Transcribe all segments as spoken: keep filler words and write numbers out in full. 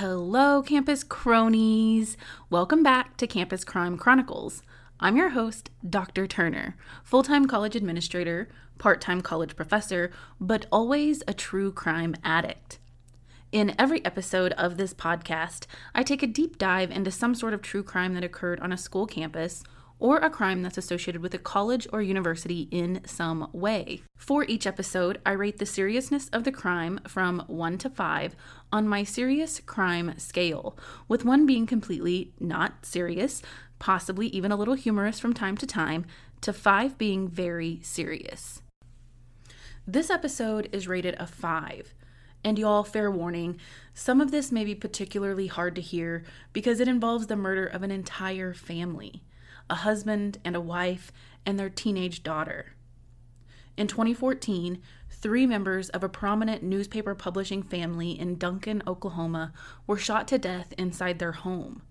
Hello, campus cronies. Welcome back to Campus Crime Chronicles. I'm your host, Doctor Turner, full-time college administrator, part-time college professor, but always a true crime addict. In every episode of this podcast, I take a deep dive into some sort of true crime that occurred on a school campus or a crime that's associated with a college or university in some way. For each episode, I rate the seriousness of the crime from one to five on my serious crime scale, with one being completely not serious, possibly even a little humorous from time to time, to five being very serious. This episode is rated a five. And y'all, fair warning, some of this may be particularly hard to hear because it involves the murder of an entire family, a husband and a wife and their teenage daughter. In twenty fourteen, three members of a prominent newspaper publishing family in Duncan, Oklahoma, were shot to death inside their home.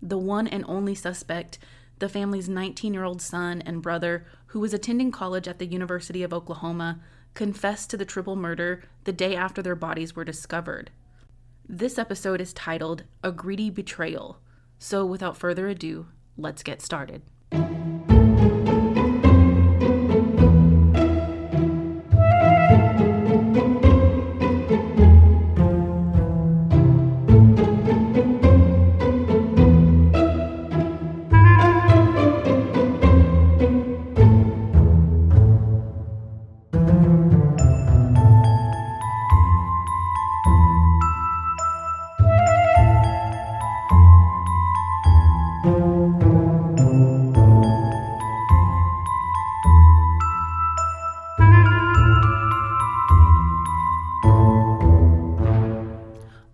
The one and only suspect, the family's nineteen-year-old son and brother, who was attending college at the University of Oklahoma, confessed to the triple murder the day after their bodies were discovered. This episode is titled A Greedy Betrayal. So without further ado, let's get started.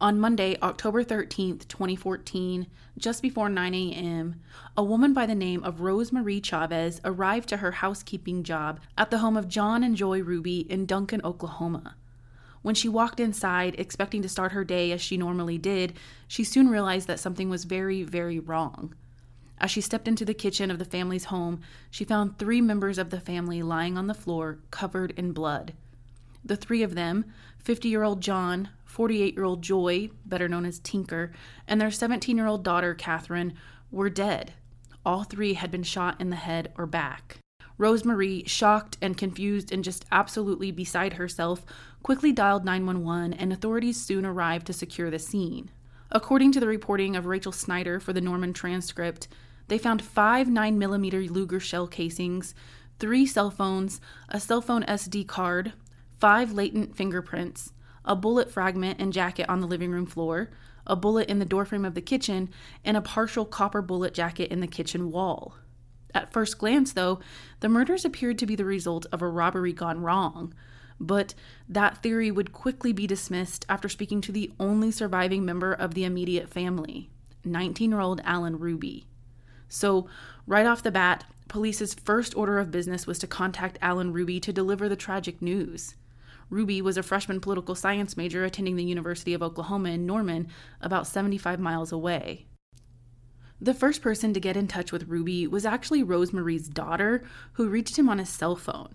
On Monday, October thirteenth, twenty fourteen, just before nine a.m., a woman by the name of Rose Marie Chavez arrived to her housekeeping job at the home of John and Joy Ruby in Duncan, Oklahoma. When she walked inside, expecting to start her day as she normally did, she soon realized that something was very, very wrong. As she stepped into the kitchen of the family's home, she found three members of the family lying on the floor, covered in blood. The three of them, fifty-year-old John, forty-eight-year-old Joy, better known as Tinker, and their seventeen-year-old daughter, Catherine, were dead. All three had been shot in the head or back. Rose Marie, shocked and confused and just absolutely beside herself, quickly dialed nine one one, and authorities soon arrived to secure the scene. According to the reporting of Rachel Snyder for the Norman Transcript, they found five nine millimeter Luger shell casings, three cell phones, a cell phone S D card, five latent fingerprints, a bullet fragment and jacket on the living room floor, a bullet in the doorframe of the kitchen, and a partial copper bullet jacket in the kitchen wall. At first glance, though, the murders appeared to be the result of a robbery gone wrong, but that theory would quickly be dismissed after speaking to the only surviving member of the immediate family, nineteen-year-old Alan Ruby. So, right off the bat, police's first order of business was to contact Alan Ruby to deliver the tragic news. Ruby was a freshman political science major attending the University of Oklahoma in Norman, about seventy-five miles away. The first person to get in touch with Ruby was actually Rose Marie's daughter, who reached him on his cell phone.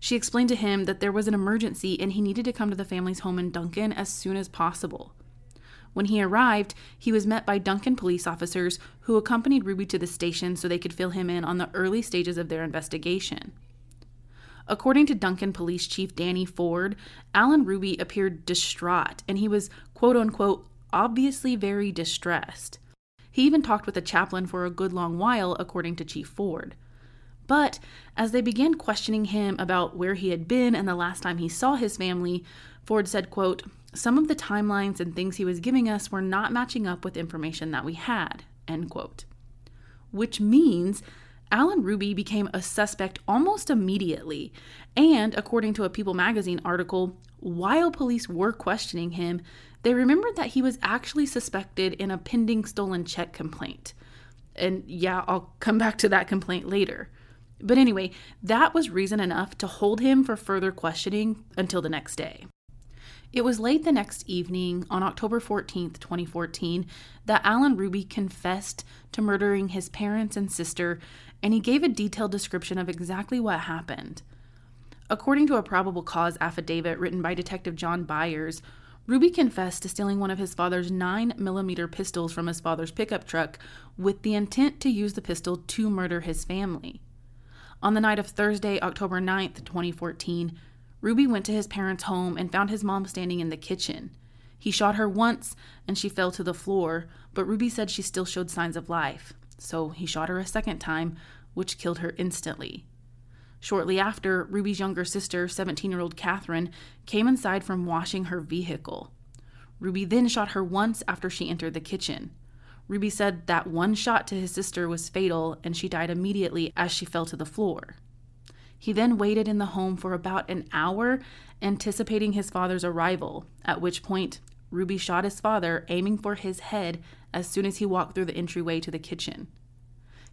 She explained to him that there was an emergency and he needed to come to the family's home in Duncan as soon as possible. When he arrived, he was met by Duncan police officers who accompanied Ruby to the station so they could fill him in on the early stages of their investigation. According to Duncan Police Chief Danny Ford, Alan Ruby appeared distraught, and he was, quote-unquote, obviously very distressed. He even talked with the chaplain for a good long while, according to Chief Ford. But as they began questioning him about where he had been and the last time he saw his family, Ford said, quote, some of the timelines and things he was giving us were not matching up with information that we had, end quote. Which means Alan Ruby became a suspect almost immediately, and according to a People magazine article, while police were questioning him, they remembered that he was actually suspected in a pending stolen check complaint. And yeah, I'll come back to that complaint later. But anyway, that was reason enough to hold him for further questioning until the next day. It was late the next evening, on October fourteenth, twenty fourteen, that Alan Ruby confessed to murdering his parents and sister, and he gave a detailed description of exactly what happened. According to a probable cause affidavit written by Detective John Byers, Ruby confessed to stealing one of his father's nine millimeter pistols from his father's pickup truck with the intent to use the pistol to murder his family. On the night of Thursday, October ninth, twenty fourteen, Ruby went to his parents' home and found his mom standing in the kitchen. He shot her once and she fell to the floor, but Ruby said she still showed signs of life, so he shot her a second time, which killed her instantly. Shortly after, Ruby's younger sister, seventeen-year-old Catherine, came inside from washing her vehicle. Ruby then shot her once after she entered the kitchen. Ruby said that one shot to his sister was fatal and she died immediately as she fell to the floor. He then waited in the home for about an hour, anticipating his father's arrival, at which point Ruby shot his father, aiming for his head as soon as he walked through the entryway to the kitchen.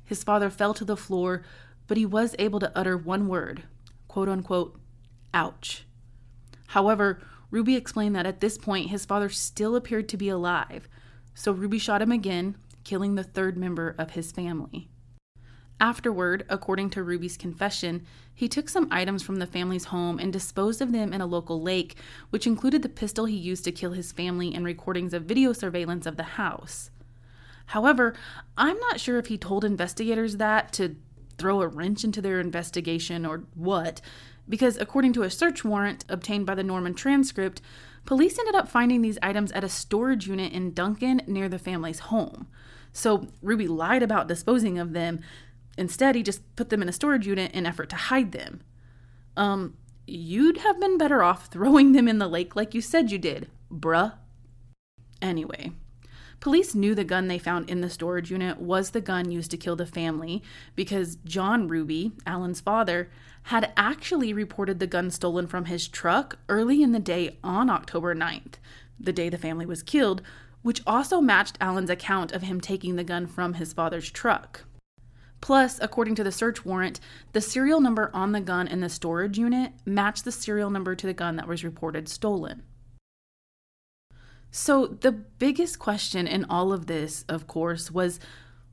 His father fell to the floor, but he was able to utter one word, quote unquote, ouch. However, Ruby explained that at this point his father still appeared to be alive, so Ruby shot him again, killing the third member of his family. Afterward, according to Ruby's confession, he took some items from the family's home and disposed of them in a local lake, which included the pistol he used to kill his family and recordings of video surveillance of the house. However, I'm not sure if he told investigators that to throw a wrench into their investigation or what, because according to a search warrant obtained by the Norman Transcript, police ended up finding these items at a storage unit in Duncan near the family's home. So Ruby lied about disposing of them. Instead, he just put them in a storage unit in effort to hide them. Um, you'd have been better off throwing them in the lake like you said you did, bruh. Anyway, police knew the gun they found in the storage unit was the gun used to kill the family because John Ruby, Alan's father, had actually reported the gun stolen from his truck early in the day on October ninth, the day the family was killed, which also matched Alan's account of him taking the gun from his father's truck. Plus, according to the search warrant, the serial number on the gun in the storage unit matched the serial number to the gun that was reported stolen. So the biggest question in all of this, of course, was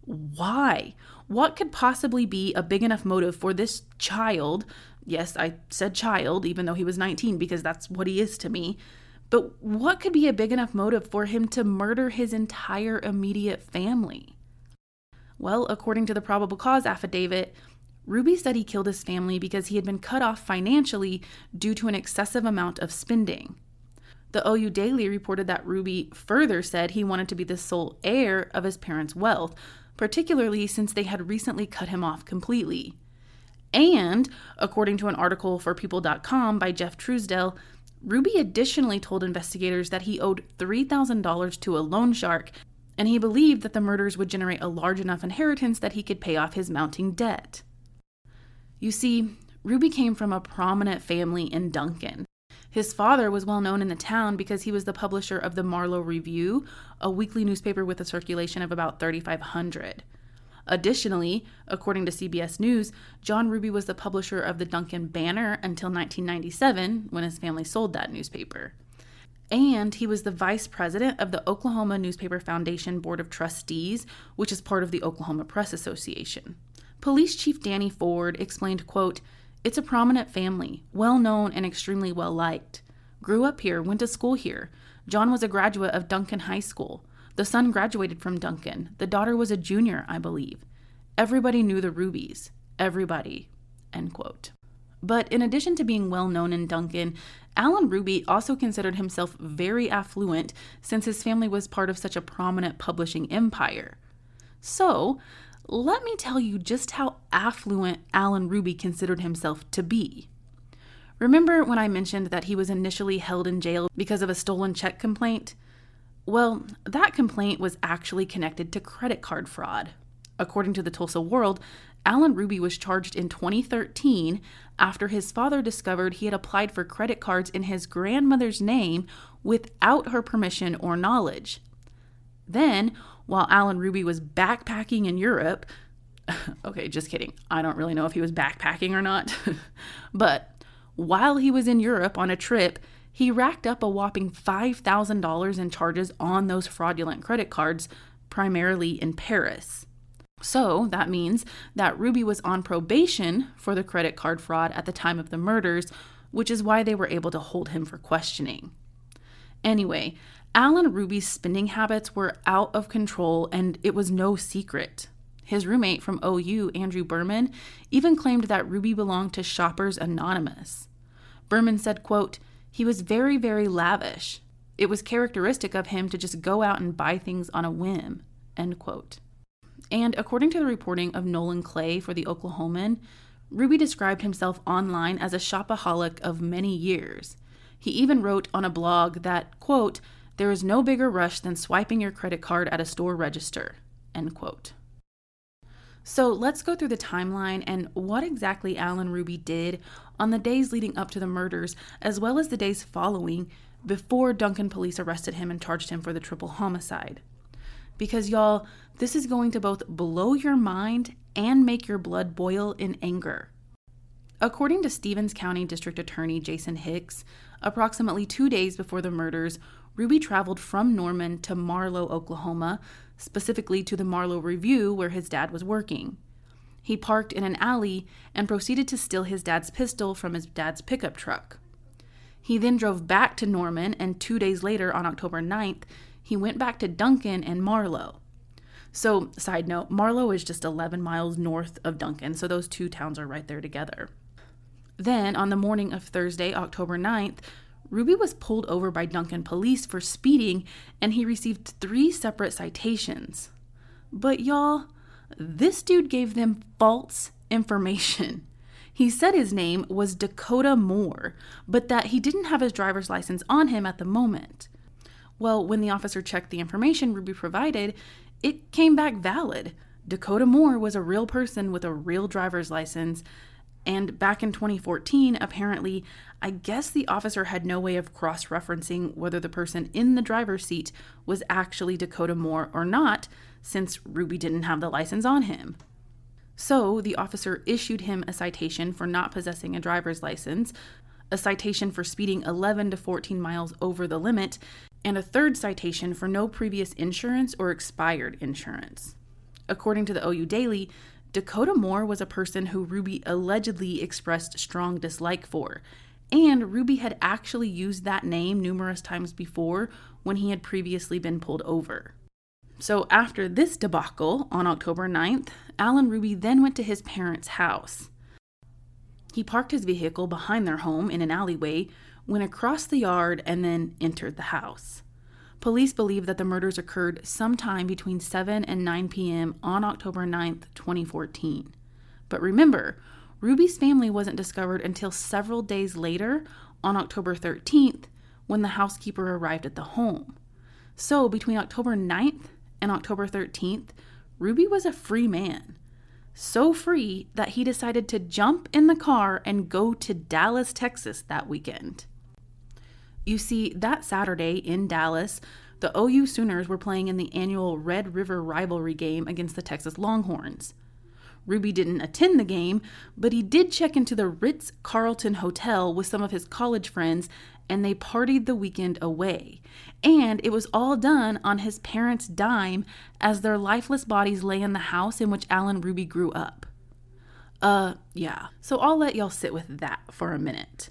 why? What could possibly be a big enough motive for this child? Yes, I said child, even though he was nineteen, because that's what he is to me. But what could be a big enough motive for him to murder his entire immediate family? Well, according to the probable cause affidavit, Ruby said he killed his family because he had been cut off financially due to an excessive amount of spending. The O U Daily reported that Ruby further said he wanted to be the sole heir of his parents' wealth, particularly since they had recently cut him off completely. And, according to an article for People dot com by Jeff Truesdell, Ruby additionally told investigators that he owed three thousand dollars to a loan shark, and he believed that the murders would generate a large enough inheritance that he could pay off his mounting debt. You see, Ruby came from a prominent family in Duncan. His father was well known in the town because he was the publisher of the Marlow Review, a weekly newspaper with a circulation of about thirty-five hundred. Additionally, according to C B S News, John Ruby was the publisher of the Duncan Banner until nineteen ninety-seven, when his family sold that newspaper. And he was the vice president of the Oklahoma Newspaper Foundation Board of Trustees, which is part of the Oklahoma Press Association. Police Chief Danny Ford explained, quote, "It's a prominent family, well-known and extremely well-liked. Grew up here, went to school here. John was a graduate of Duncan High School. The son graduated from Duncan. The daughter was a junior, I believe. Everybody knew the Rubies. Everybody," end quote. But in addition to being well-known in Duncan, Alan Ruby also considered himself very affluent since his family was part of such a prominent publishing empire. So, let me tell you just how affluent Alan Ruby considered himself to be. Remember when I mentioned that he was initially held in jail because of a stolen check complaint? Well, that complaint was actually connected to credit card fraud. According to the Tulsa World, Alan Ruby was charged in twenty thirteen after his father discovered he had applied for credit cards in his grandmother's name without her permission or knowledge. Then, while Alan Ruby was backpacking in Europe, okay, just kidding, I don't really know if he was backpacking or not, but while he was in Europe on a trip, he racked up a whopping five thousand dollars in charges on those fraudulent credit cards, primarily in Paris. So that means that Ruby was on probation for the credit card fraud at the time of the murders, which is why they were able to hold him for questioning. Anyway, Alan Ruby's spending habits were out of control, and it was no secret. His roommate from O U, Andrew Berman, even claimed that Ruby belonged to Shoppers Anonymous. Berman said, quote, "He was very, very lavish. It was characteristic of him to just go out and buy things on a whim," end quote. And according to the reporting of Nolan Clay for The Oklahoman, Ruby described himself online as a shopaholic of many years. He even wrote on a blog that, quote, "There is no bigger rush than swiping your credit card at a store register," end quote. So let's go through the timeline and what exactly Alan Ruby did on the days leading up to the murders, as well as the days following, before Duncan police arrested him and charged him for the triple homicide. Because y'all, this is going to both blow your mind and make your blood boil in anger. According to Stevens County District Attorney Jason Hicks, approximately two days before the murders, Ruby traveled from Norman to Marlow, Oklahoma, specifically to the Marlow Review where his dad was working. He parked in an alley and proceeded to steal his dad's pistol from his dad's pickup truck. He then drove back to Norman, and two days later, on October ninth, he went back to Duncan and Marlow. So, side note, Marlow is just eleven miles north of Duncan, so those two towns are right there together. Then, on the morning of Thursday, October ninth, Ruby was pulled over by Duncan police for speeding, and he received three separate citations. But y'all, this dude gave them false information. He said his name was Dakota Moore, but that he didn't have his driver's license on him at the moment. Well, when the officer checked the information Ruby provided, it came back valid. Dakota Moore was a real person with a real driver's license. And back in twenty fourteen, apparently, I guess the officer had no way of cross-referencing whether the person in the driver's seat was actually Dakota Moore or not, since Ruby didn't have the license on him. So the officer issued him a citation for not possessing a driver's license, a citation for speeding eleven to fourteen miles over the limit, and a third citation for no previous insurance or expired insurance. According to the O U Daily, Dakota Moore was a person who Ruby allegedly expressed strong dislike for, and Ruby had actually used that name numerous times before when he had previously been pulled over. So after this debacle on October ninth, Alan Ruby then went to his parents' house. He parked his vehicle behind their home in an alleyway, went across the yard, and then entered the house. Police believe that the murders occurred sometime between seven and nine p.m. on October ninth, twenty fourteen. But remember, Ruby's family wasn't discovered until several days later, on October thirteenth, when the housekeeper arrived at the home. So between October ninth and October thirteenth, Ruby was a free man. So free that he decided to jump in the car and go to Dallas, Texas that weekend. You see, that Saturday in Dallas, the O U Sooners were playing in the annual Red River Rivalry game against the Texas Longhorns. Ruby didn't attend the game, but he did check into the Ritz-Carlton Hotel with some of his college friends, and they partied the weekend away. And it was all done on his parents' dime as their lifeless bodies lay in the house in which Alan Ruby grew up. Uh, yeah. So I'll let y'all sit with that for a minute.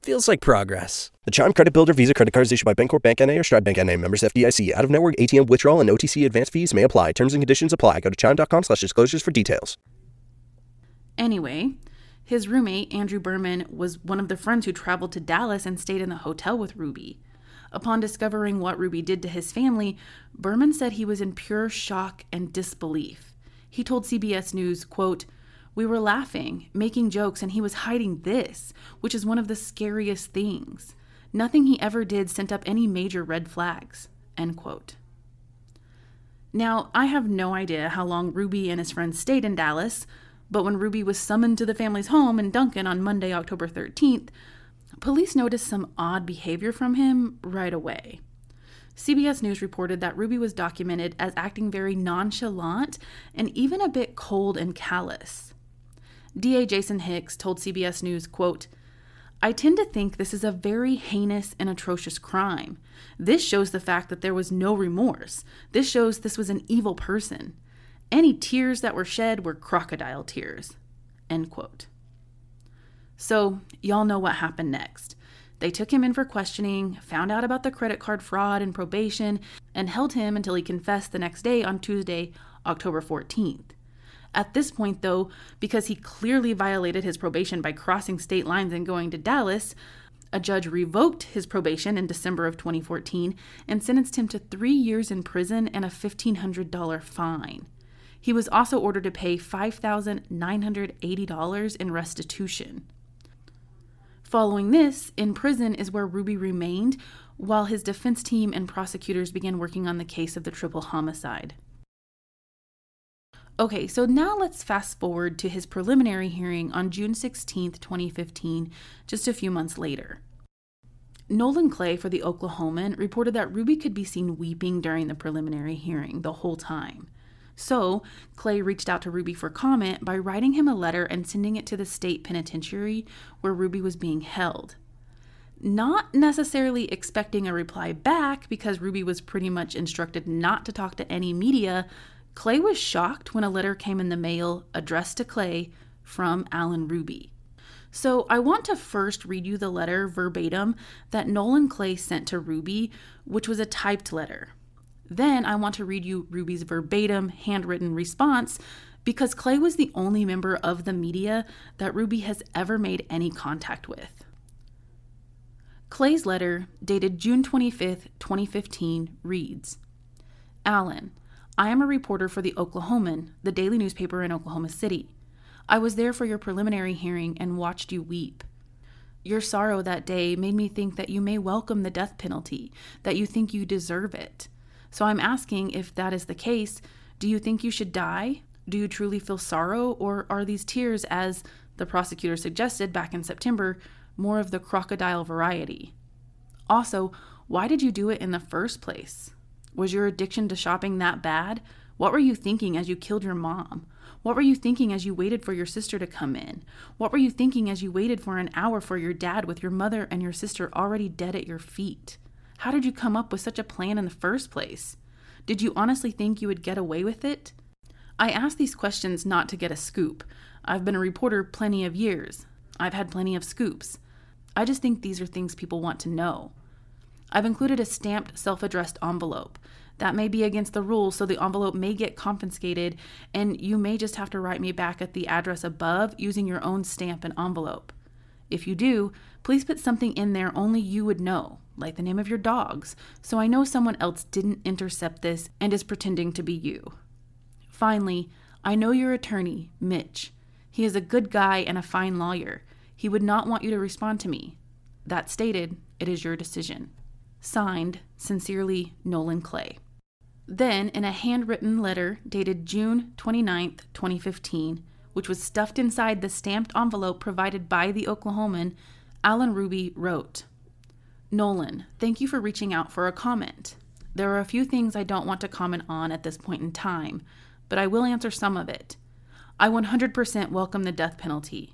Feels like progress. The Chime Credit Builder Visa Credit Card is issued by Bancorp Bank N A or Stride Bank N A, members F D I C. Out-of-network A T M withdrawal and O T C advance fees may apply. Terms and conditions apply. Go to chime.com slash disclosures for details. Anyway, his roommate, Andrew Berman, was one of the friends who traveled to Dallas and stayed in the hotel with Ruby. Upon discovering what Ruby did to his family, Berman said he was in pure shock and disbelief. He told C B S News, quote, "We were laughing, making jokes, and he was hiding this, which is one of the scariest things. Nothing he ever did sent up any major red flags," end quote. Now, I have no idea how long Ruby and his friends stayed in Dallas, but when Ruby was summoned to the family's home in Duncan on Monday, October thirteenth, police noticed some odd behavior from him right away. C B S News reported that Ruby was documented as acting very nonchalant and even a bit cold and callous. D A Jason Hicks told C B S News, quote, "I tend to think this is a very heinous and atrocious crime. This shows the fact that there was no remorse. This shows this was an evil person. Any tears that were shed were crocodile tears." End quote. So, y'all know what happened next. They took him in for questioning, found out about the credit card fraud and probation, and held him until he confessed the next day on Tuesday, October fourteenth. At this point, though, because he clearly violated his probation by crossing state lines and going to Dallas, a judge revoked his probation in December of twenty fourteen and sentenced him to three years in prison and a fifteen hundred dollars fine. He was also ordered to pay five thousand nine hundred eighty dollars in restitution. Following this, in prison is where Ruby remained while his defense team and prosecutors began working on the case of the triple homicide. Okay, so now let's fast forward to his preliminary hearing on June sixteenth, twenty fifteen, just a few months later. Nolan Clay for The Oklahoman reported that Ruby could be seen weeping during the preliminary hearing the whole time. So, Clay reached out to Ruby for comment by writing him a letter and sending it to the state penitentiary where Ruby was being held. Not necessarily expecting a reply back because Ruby was pretty much instructed not to talk to any media, Clay was shocked when a letter came in the mail addressed to Clay from Alan Ruby. So I want to first read you the letter verbatim that Nolan Clay sent to Ruby, which was a typed letter. Then I want to read you Ruby's verbatim handwritten response because Clay was the only member of the media that Ruby has ever made any contact with. Clay's letter, dated June twenty-fifth, twenty fifteen, reads, "Alan, I am a reporter for The Oklahoman, the daily newspaper in Oklahoma City. I was there for your preliminary hearing and watched you weep. Your sorrow that day made me think that you may welcome the death penalty, that you think you deserve it. So I'm asking, if that is the case, do you think you should die? Do you truly feel sorrow, or are these tears, as the prosecutor suggested back in September, more of the crocodile variety? Also, why did you do it in the first place? Was your addiction to shopping that bad? What were you thinking as you killed your mom? What were you thinking as you waited for your sister to come in? What were you thinking as you waited for an hour for your dad with your mother and your sister already dead at your feet? How did you come up with such a plan in the first place? Did you honestly think you would get away with it? I ask these questions not to get a scoop. I've been a reporter plenty of years. I've had plenty of scoops. I just think these are things people want to know. I've included a stamped, self-addressed envelope. That may be against the rules, so the envelope may get confiscated, and you may just have to write me back at the address above using your own stamp and envelope. If you do, please put something in there only you would know, like the name of your dogs, so I know someone else didn't intercept this and is pretending to be you. Finally, I know your attorney, Mitch. He is a good guy and a fine lawyer. He would not want you to respond to me. That stated, it is your decision. Signed, sincerely, Nolan Clay." Then, in a handwritten letter dated June twenty-ninth, twenty fifteen, which was stuffed inside the stamped envelope provided by The Oklahoman, Alan Ruby wrote, "Nolan, thank you for reaching out for a comment. There are a few things I don't want to comment on at this point in time, but I will answer some of it. I one hundred percent welcome the death penalty.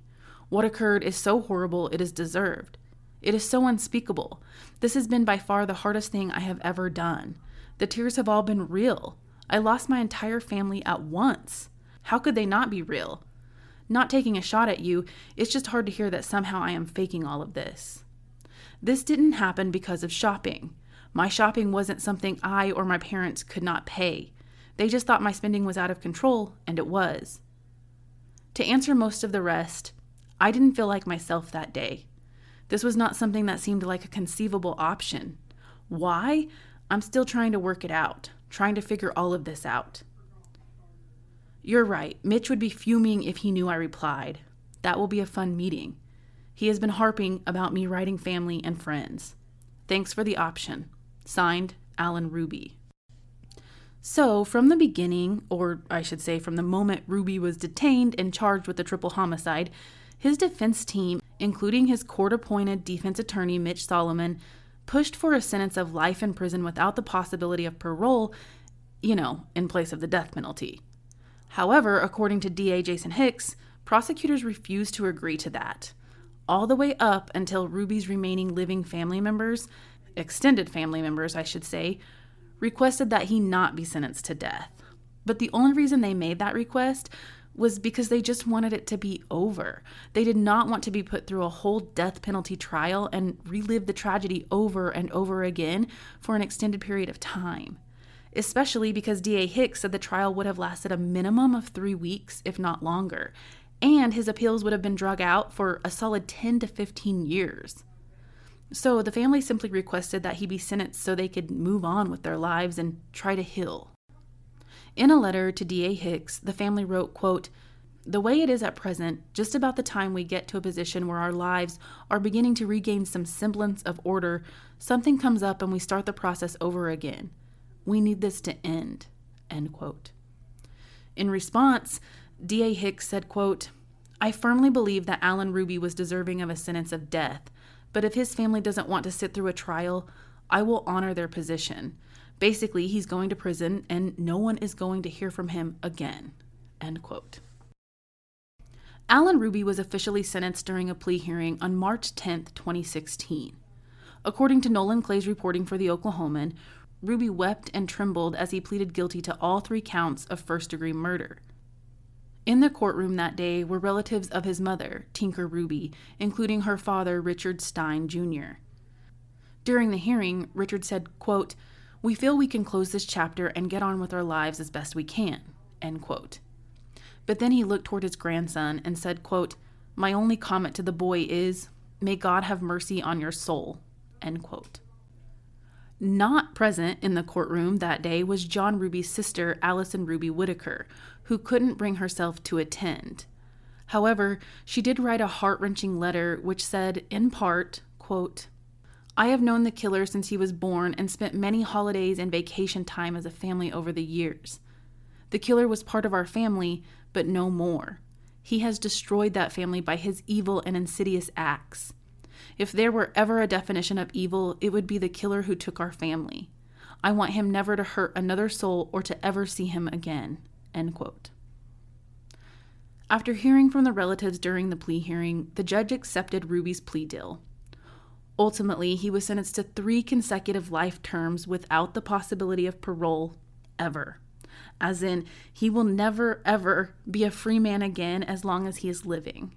What occurred is so horrible it is deserved. It is so unspeakable. This has been by far the hardest thing I have ever done. The tears have all been real. I lost my entire family at once. How could they not be real? Not taking a shot at you, it's just hard to hear that somehow I am faking all of this. This didn't happen because of shopping. My shopping wasn't something I or my parents could not pay. They just thought my spending was out of control, and it was. To answer most of the rest, I didn't feel like myself that day. This was not something that seemed like a conceivable option. Why? I'm still trying to work it out, trying to figure all of this out. You're right. Mitch would be fuming if he knew I replied. That will be a fun meeting. He has been harping about me writing family and friends. Thanks for the option. Signed, Alan Ruby." So, from the beginning, or I should say from the moment Ruby was detained and charged with the triple homicide, his defense team, including his court-appointed defense attorney Mitch Solomon, pushed for a sentence of life in prison without the possibility of parole, you know, in place of the death penalty. However, according to D A Jason Hicks, Prosecutors refused to agree to that, all the way up until Ruby's remaining living family members, extended family members, I should say, requested that he not be sentenced to death. But the only reason they made that request was because they just wanted it to be over. They did not want to be put through a whole death penalty trial and relive the tragedy over and over again for an extended period of time, especially because D A Hicks said the trial would have lasted a minimum of three weeks, if not longer, and his appeals would have been drug out for a solid ten to fifteen years. So the family simply requested that he be sentenced so they could move on with their lives and try to heal. In a letter to D A Hicks, the family wrote, quote, "The way it is at present, just about the time we get to a position where our lives are beginning to regain some semblance of order, something comes up and we start the process over again. We need this to end," end quote. In response, D A Hicks said, quote, "I firmly believe that Alan Ruby was deserving of a sentence of death, but if his family doesn't want to sit through a trial, I will honor their position. Basically, he's going to prison and no one is going to hear from him again," end quote. Alan Ruby was officially sentenced during a plea hearing on March tenth, twenty sixteen. According to Nolan Clay's reporting for The Oklahoman, Ruby wept and trembled as he pleaded guilty to all three counts of first-degree murder. In the courtroom that day were relatives of his mother, Tinker Ruby, including her father, Richard Stein Junior During the hearing, Richard said, quote, "We feel we can close this chapter and get on with our lives as best we can," end quote. But then he looked toward his grandson and said, quote, "My only comment to the boy is, may God have mercy on your soul," end quote. Not present in the courtroom that day was John Ruby's sister, Allison Ruby Whitaker, who couldn't bring herself to attend. However, she did write a heart-wrenching letter which said, in part, quote, "I have known the killer since he was born and spent many holidays and vacation time as a family over the years. The killer was part of our family, but no more. He has destroyed that family by his evil and insidious acts. If there were ever a definition of evil, it would be the killer who took our family. I want him never to hurt another soul or to ever see him again," end quote. After hearing from the relatives during the plea hearing, the judge accepted Ruby's plea deal. Ultimately, he was sentenced to three consecutive life terms without the possibility of parole ever. As in, he will never, ever be a free man again as long as he is living.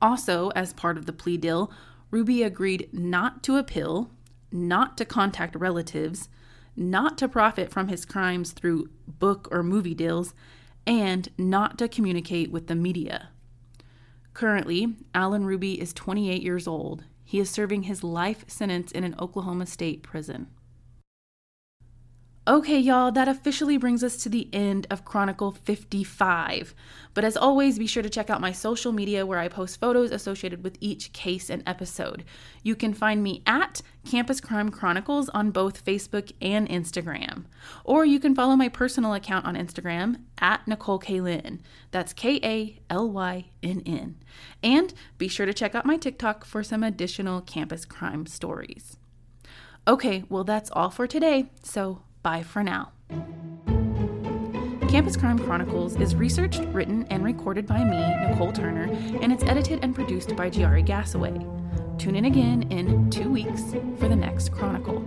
Also, as part of the plea deal, Ruby agreed not to appeal, not to contact relatives, not to profit from his crimes through book or movie deals, and not to communicate with the media. Currently, Alan Ruby is twenty-eight years old. He is serving his life sentence in an Oklahoma state prison. Okay, y'all, that officially brings us to the end of Chronicle fifty-five. But as always, be sure to check out my social media where I post photos associated with each case and episode. You can find me at Campus Crime Chronicles on both Facebook and Instagram. Or you can follow my personal account on Instagram at Nicole K. Lynn. That's K A L Y N N. And be sure to check out my TikTok for some additional campus crime stories. Okay, well, that's all for today, so bye for now. Campus Crime Chronicles is researched, written, and recorded by me, Nicole Turner, and it's edited and produced by Giari Gassaway. Tune in again in two weeks for the next Chronicle.